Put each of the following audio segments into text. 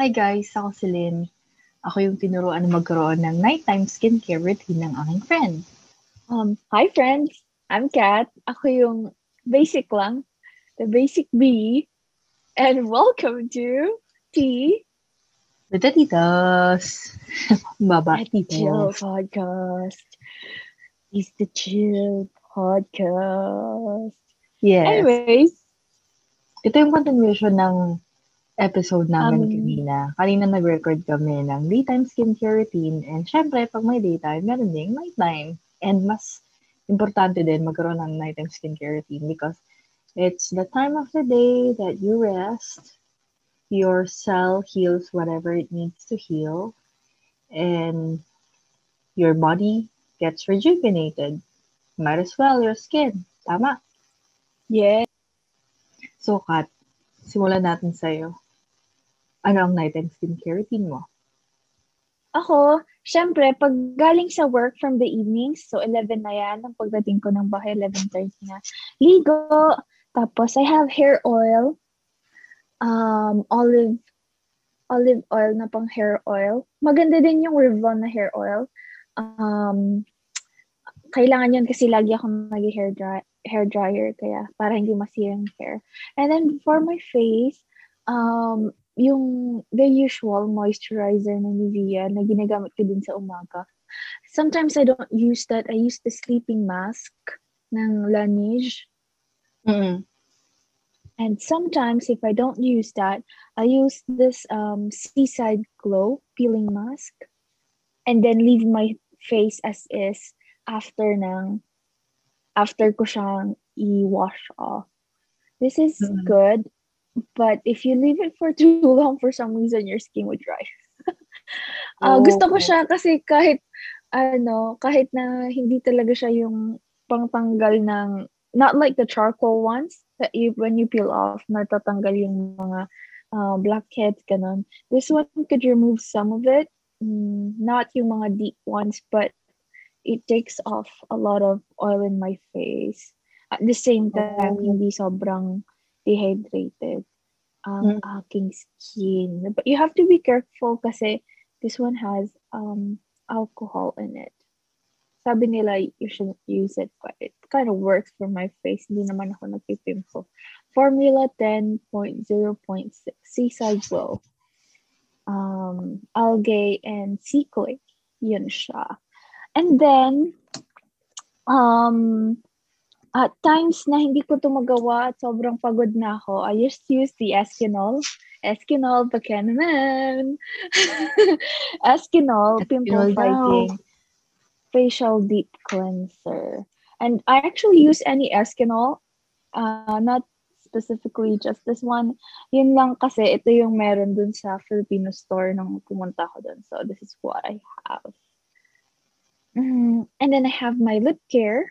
Hi guys, ako si Lynn. Ako yung tinuruan na magkaroon ng nighttime skincare routine ng aking friend. Hi friends, I'm Kat. Ako yung basic lang, the basic B. And welcome to Tea with the Titas. Baba Titas. The Chill Podcast. It's the Chill Podcast. Yes. Anyways. Ito yung continuation ng episode namin kanina. Kanina nag-record kami ng daytime skincare routine. And syempre, pag may daytime, meron ding nighttime. And mas importante din magkaroon ng nighttime skincare routine because it's the time of the day that you rest. Your cell heals whatever it needs to heal. And your body gets rejuvenated. Might as well your skin. Tama? Yes. Yeah. So, Kat, simulan natin sa'yo. Ano ang nighttime skincare routine mo? Ako, syempre, pag galing sa work from the evening, so 11 na yan, ang pagdating ko ng bahay, 11:30 na, ligo. Tapos, I have hair oil, olive oil na pang hair oil. Maganda din yung Revlon na hair oil. Kailangan yun kasi lagi akong hair dryer kaya para hindi masira yung hair. And then for my face, yung the usual moisturizer na Nivea na ginagamit ko din sa umaga. Sometimes I don't use that. I use the sleeping mask ng Laneige. Mm-hmm. And sometimes if I don't use that, I use this Seaside Glow peeling mask and then leave my face as is after ko siyang i-wash off. This is good, but if you leave it for too long, for some reason, your skin would dry. Gusto ko siya kasi kahit na hindi talaga siya yung pangtanggal ng, not like the charcoal ones, that when you peel off, natatanggal yung mga blackheads, ganun. This one could remove some of it, not yung mga deep ones, but it takes off a lot of oil in my face. At the same time, hindi sobrang dehydrated ang aking skin. But you have to be careful kasi this one has alcohol in it. Sabi nila, you shouldn't use it, but it kind of works for my face. Hindi naman ako nagpipimple. Formula 10.0.6, Seaside Glow, algae, and sea clay. Yun siya. And then, at times na hindi ko tumagawa at sobrang pagod na ako, I just use the Eskinol, baka naman. Eskinol Pimple Fighting Facial Deep Cleanser. And I actually use any Eskinol, not specifically just this one. Yun lang kasi, ito yung meron dun sa Filipino store nung pumunta ko dun. So this is what I have. And then I have my lip care.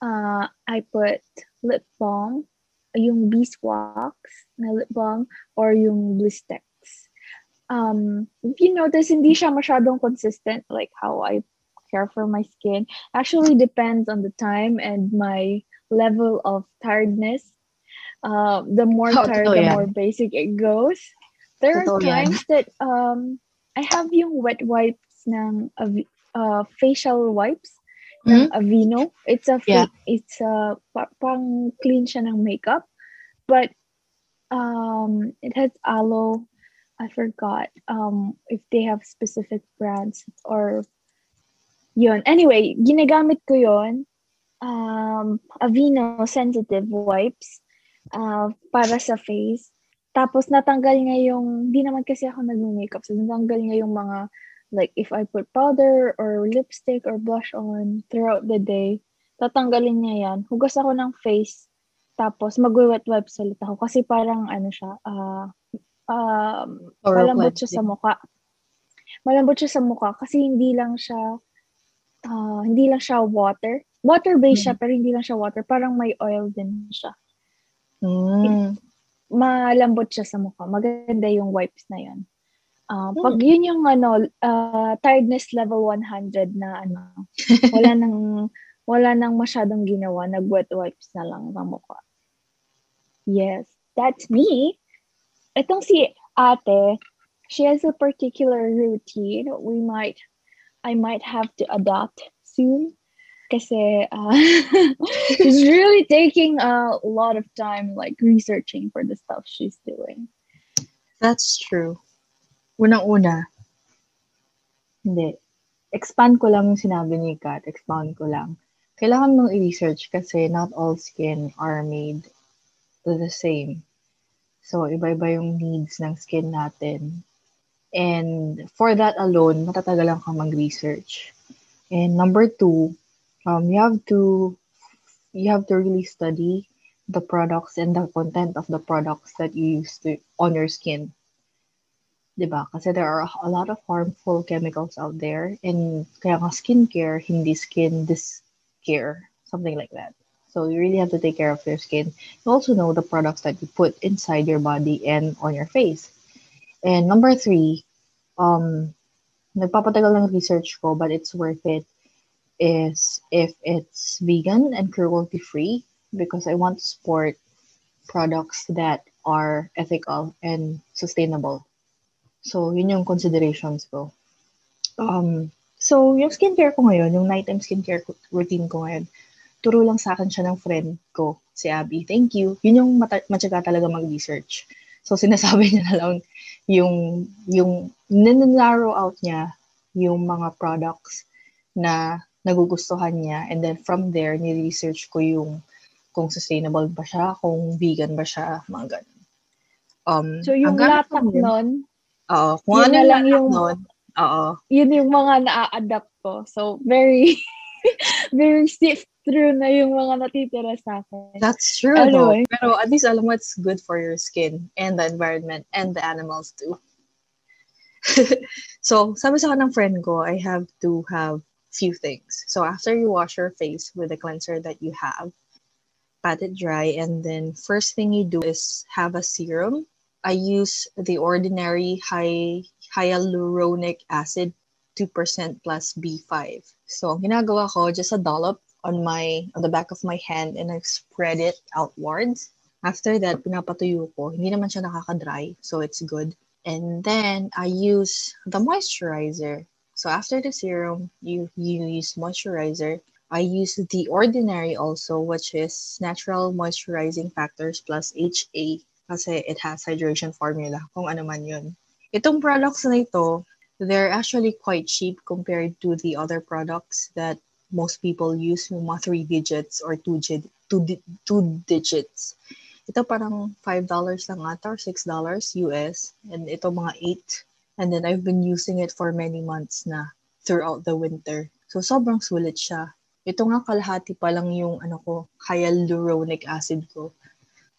I put lip balm, yung beeswax na lip balm, or yung Blistex. If you notice, hindi siya masyadong consistent, like how I care for my skin. Actually, depends on the time and my level of tiredness. The more tired, the more basic it goes. There are times that I have yung wet wipes ng facial wipes ng Aveeno. It's a pang clean siya ng makeup, but it has aloe. I forgot if they have specific brands or yun. Anyway, ginagamit ko yun. Aveeno sensitive wipes para sa face. Tapos natanggal niya yung, di naman kasi ako nag-makeup, so natanggal niya yung mga, like if I put powder or lipstick or blush on throughout the day, tatanggalin niya yan. Hugas ako ng face, tapos mag-wet wipes ulit ako. Kasi parang ano siya, malambot siya sa mukha. Malambot siya sa mukha kasi hindi lang siya water. Water-based siya, pero hindi lang siya water. Parang may oil din siya. Malambot siya sa mukha. Maganda yung wipes na yan. Pag yun yung tiredness level 100 na wala nang masyadong ginawa, nag-wet wipes na lang ang mukha. Yes, that's me. Itong si ate, she has a particular routine I might have to adopt soon. Kasi she's really taking a lot of time, like researching for the stuff she's doing. That's true. Unang-una, hindi. Expand ko lang yung sinabi ni Kat. Expound ko lang. Kailangan mong i-research kasi not all skin are made the same. So, iba-iba yung needs ng skin natin. And for that alone, matatagal lang kang mag-research. And number two, you have to really study the products and the content of the products that you use on your skin. Diba? Kasi there are a lot of harmful chemicals out there, and kaya nga skincare, hindi skin this care, something like that. So you really have to take care of your skin. You also know the products that you put inside your body and on your face. And number three, nagpapatagal ng research ko, but it's worth it, is if it's vegan and cruelty-free, because I want to support products that are ethical and sustainable. So, yun yung considerations ko. So, yung skincare ko ngayon, yung nighttime skincare routine ko ngayon, turo lang sa akin siya ng friend ko, si Abi. Thank you. Yun yung matyaga talaga mag-research. So, sinasabi niya na lang yung ninarrow out niya yung mga products na nagugustuhan niya, and then from there ni-research ko yung kung sustainable ba siya, kung vegan ba siya, mga ganun. So yung latak nun, kung ano lang yung nun, yun yung mga na-adapt ko. So very very sift through na yung mga natitira sa akin. That's true. Anyway. Pero at least alam mo it's good for your skin and the environment and the animals too. So sabi sa akin ng friend ko, I have to have few things. So after you wash your face with the cleanser that you have, pat it dry, and then first thing you do is have a serum. I use The Ordinary hyaluronic acid 2% plus B5. So ang ginagawa ko, just a dollop on the back of my hand, and I spread it outwards. After that, pinapatuyo ko. Hindi naman siya nakaka-dry, so it's good. And then I use the moisturizer. So after the serum, you use moisturizer. I use The Ordinary also, which is natural moisturizing factors plus HA kasi it has hydration formula, kung ano man yun. Itong products na ito, they're actually quite cheap compared to the other products that most people use, yung mga 3 digits or 2 digits. Ito parang $5 lang ata or $6 US, and ito mga 8. And then I've been using it for many months na throughout the winter. So sobrang sulit siya. Ito nga kalahati pa lang yung hyaluronic acid ko.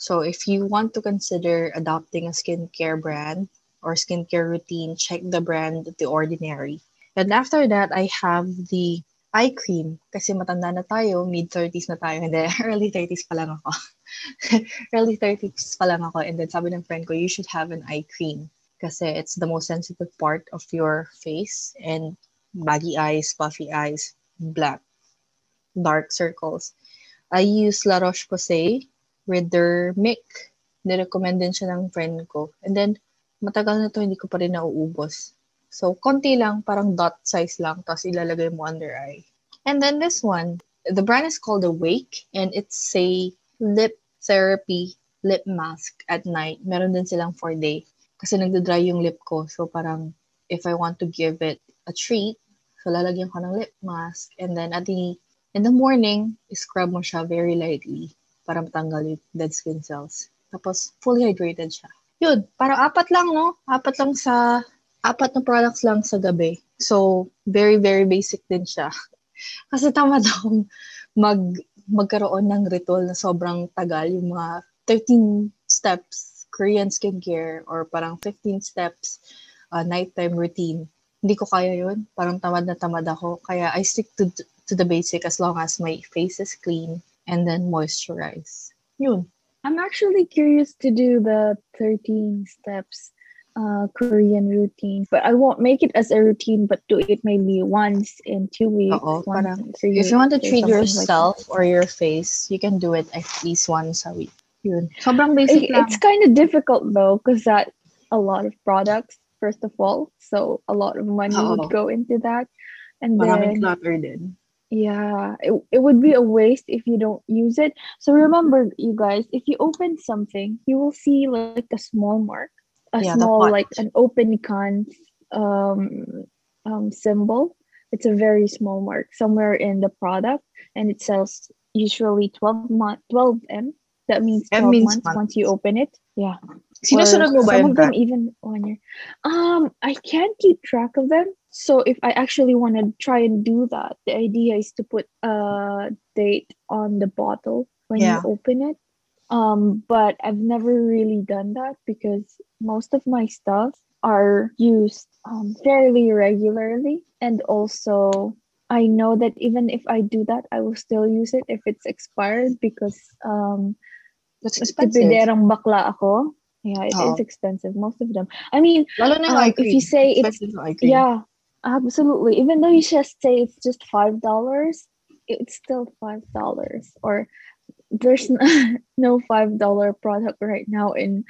So if you want to consider adopting a skincare brand or skincare routine, check the brand The Ordinary. And after that, I have the eye cream. Kasi matanda na tayo, mid-30s na tayo. Hindi, early 30s pa lang ako. Early 30s pa lang ako. And then sabi ng friend ko, you should have an eye cream. Kasi it's the most sensitive part of your face, and baggy eyes, puffy eyes, black, dark circles. I use La Roche-Posay with Retamic. Nirecommend din siya ng friend ko. And then, matagal na to, hindi ko pa rin nauubos. So, konti lang, parang dot size lang, tapos ilalagay mo under eye. And then this one, the brand is called Awake, and it's a lip therapy lip mask at night. Meron din silang 4-day. Kasi nagda-dry yung lip ko. So parang if I want to give it a treat, so lalagyan ko ng lip mask. And then in the morning, scrub mo siya very lightly para matanggal yung dead skin cells. Tapos fully hydrated siya. Yun, parang 4 lang, no? 4 na products lang sa gabi. So very, very basic din siya. Kasi tama daw magkaroon ng ritual na sobrang tagal. Yung mga 13 steps Korean skincare or parang 15 steps nighttime routine. Hindi ko kaya yun. Parang tamad na tamad ako. Kaya I stick to the basic as long as my face is clean and then moisturize. Yun. I'm actually curious to do the 13 steps Korean routine. But I won't make it as a routine, but do it maybe once in 2 weeks. If you want to treat yourself or your face, you can do it at least once a week. Yun. Sobrang basic lang. It's kind of difficult though, because that a lot of products first of all. So a lot of money would go into that. And maraming clutter din. Yeah, it would be a waste if you don't use it. So remember, you guys, if you open something, you will see like a small mark, small like an open can symbol. It's a very small mark somewhere in the product, and it sells usually 12M. That means 12 means months once you open it. Yeah. Sinusunod mo ba yun? Some of them even 1 year. I can't keep track of them. So if I actually want to try and do that, the idea is to put a date on the bottle when you open it. But I've never really done that because most of my stuff are used fairly regularly. And also, I know that even if I do that, I will still use it if it's expired because that's expensive. Tipiderang bakla ako. Yeah, it is expensive, most of them. I mean, if you say it's yeah, absolutely. Even though you just say it's just $5, it's still $5. Or there's no $5 product right now in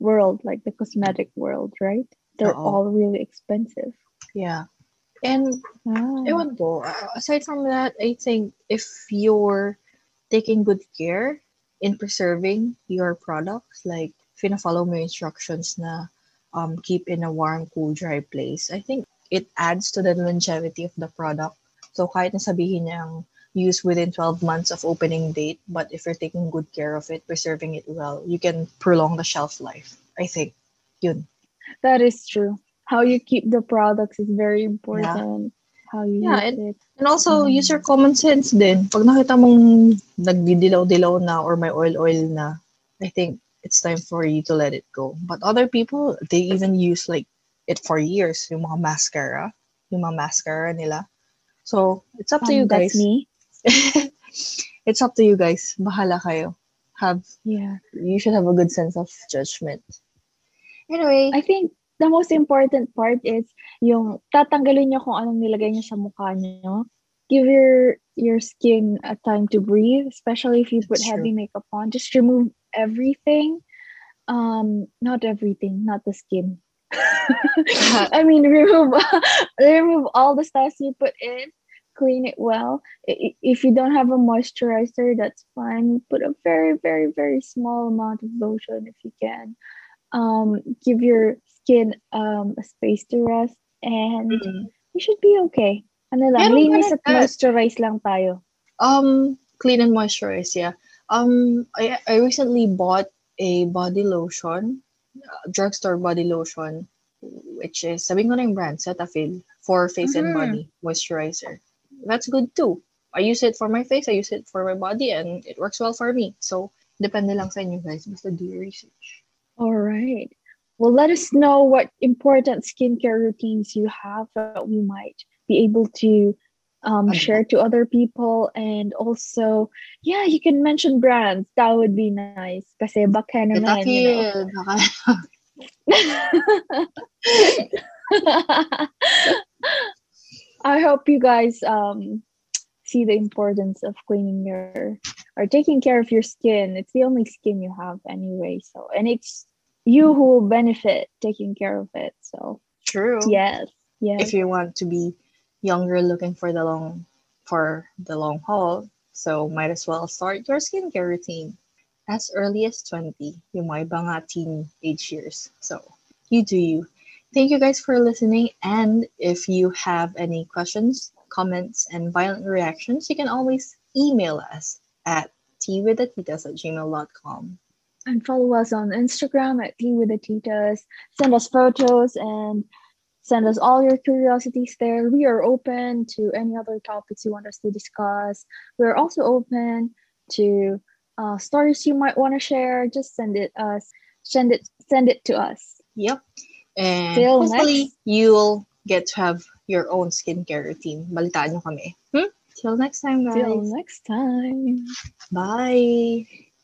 world, like the cosmetic world, right? They're all really expensive. Yeah. And ewan ko, aside from that, I think if you're taking good care in preserving your products, like fina-follow mo instructions na keep in a warm, cool, dry place, I think it adds to the longevity of the product. So kahit nasabihin niyang use within 12 months of opening date, but if you're taking good care of it, preserving it well, you can prolong the shelf life. I think, yun. That is true. How you keep the products is very important. Yeah. How you use it. And also, use your common sense din. Pag nakita mong nagdidilaw-dilaw na or may oil-oil na, I think it's time for you to let it go. But other people, they even use like it for years. Yung mga mascara nila. So, it's up to you guys. That's me. It's up to you guys. Bahala kayo. You should have a good sense of judgment. Anyway, I think the most important part is yung tatanggalin niyo kung anong nilagay niyo sa mukha niyo. Give your skin a time to breathe, especially if you put heavy makeup on. Just remove everything. Not everything, not the skin. I mean, remove all the stuff you put in. Clean it well. If you don't have a moisturizer, that's fine. Put a very, very, very small amount of lotion if you can. Give your skin a space to rest, and you should be okay. Ano lang, linis at moisturize lang tayo. Clean and moisturize, yeah. I recently bought a body lotion, drugstore body lotion, which is, sabihin ko na yung brand, Cetaphil, for face and body moisturizer. That's good too. I use it for my face, I use it for my body, and it works well for me. So, depende lang sa inyo guys, basta do your research. All right. Well, let us know what important skincare routines you have that we might be able to share to other people. And also, yeah, you can mention brands. That would be nice. Kasi baka naman, you know. I hope you guys see the importance of cleaning or taking care of your skin. It's the only skin you have anyway. So, and it's you who will benefit taking care of it. So true. Yes. If you want to be younger, looking for the long haul, so might as well start your skincare routine as early as 20. Yung may mga teenage years. So you do you. Thank you guys for listening. And if you have any questions, comments, and violent reactions, you can always email us at teawiththetitas@gmail.com. And follow us on Instagram at teawiththetitas. Send us photos and send us all your curiosities there. We are open to any other topics you want us to discuss. We're also open to stories you might want to share. Just send it to us. Yep. And till hopefully next, you'll get to have your own skincare routine. Balitaan nyo kami. Till next time, guys. Till next time. Bye.